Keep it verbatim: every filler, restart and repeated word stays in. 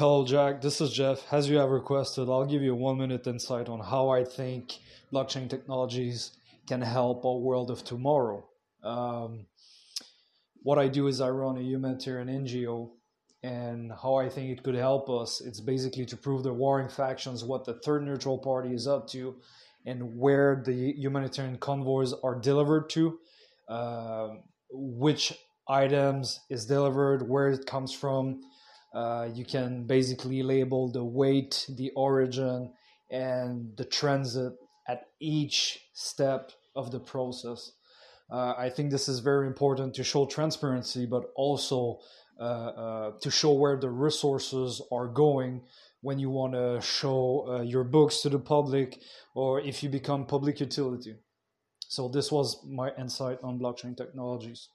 Hello, Jack. This is Jeff. As you have requested, I'll give you a one-minute insight on how I think blockchain technologies can help our world of tomorrow. Um, what I do is I run a humanitarian N G O, and how I think it could help us, it's basically to prove the warring factions what the third neutral party is up to and where the humanitarian convoys are delivered to, uh, which items is delivered, where it comes from. Uh, you can basically label the weight, the origin, and the transit at each step of the process. Uh, I think this is very important to show transparency, but also uh, uh, to show where the resources are going when you want to show uh, your books to the public, or if you become public utility. So this was my insight on blockchain technologies.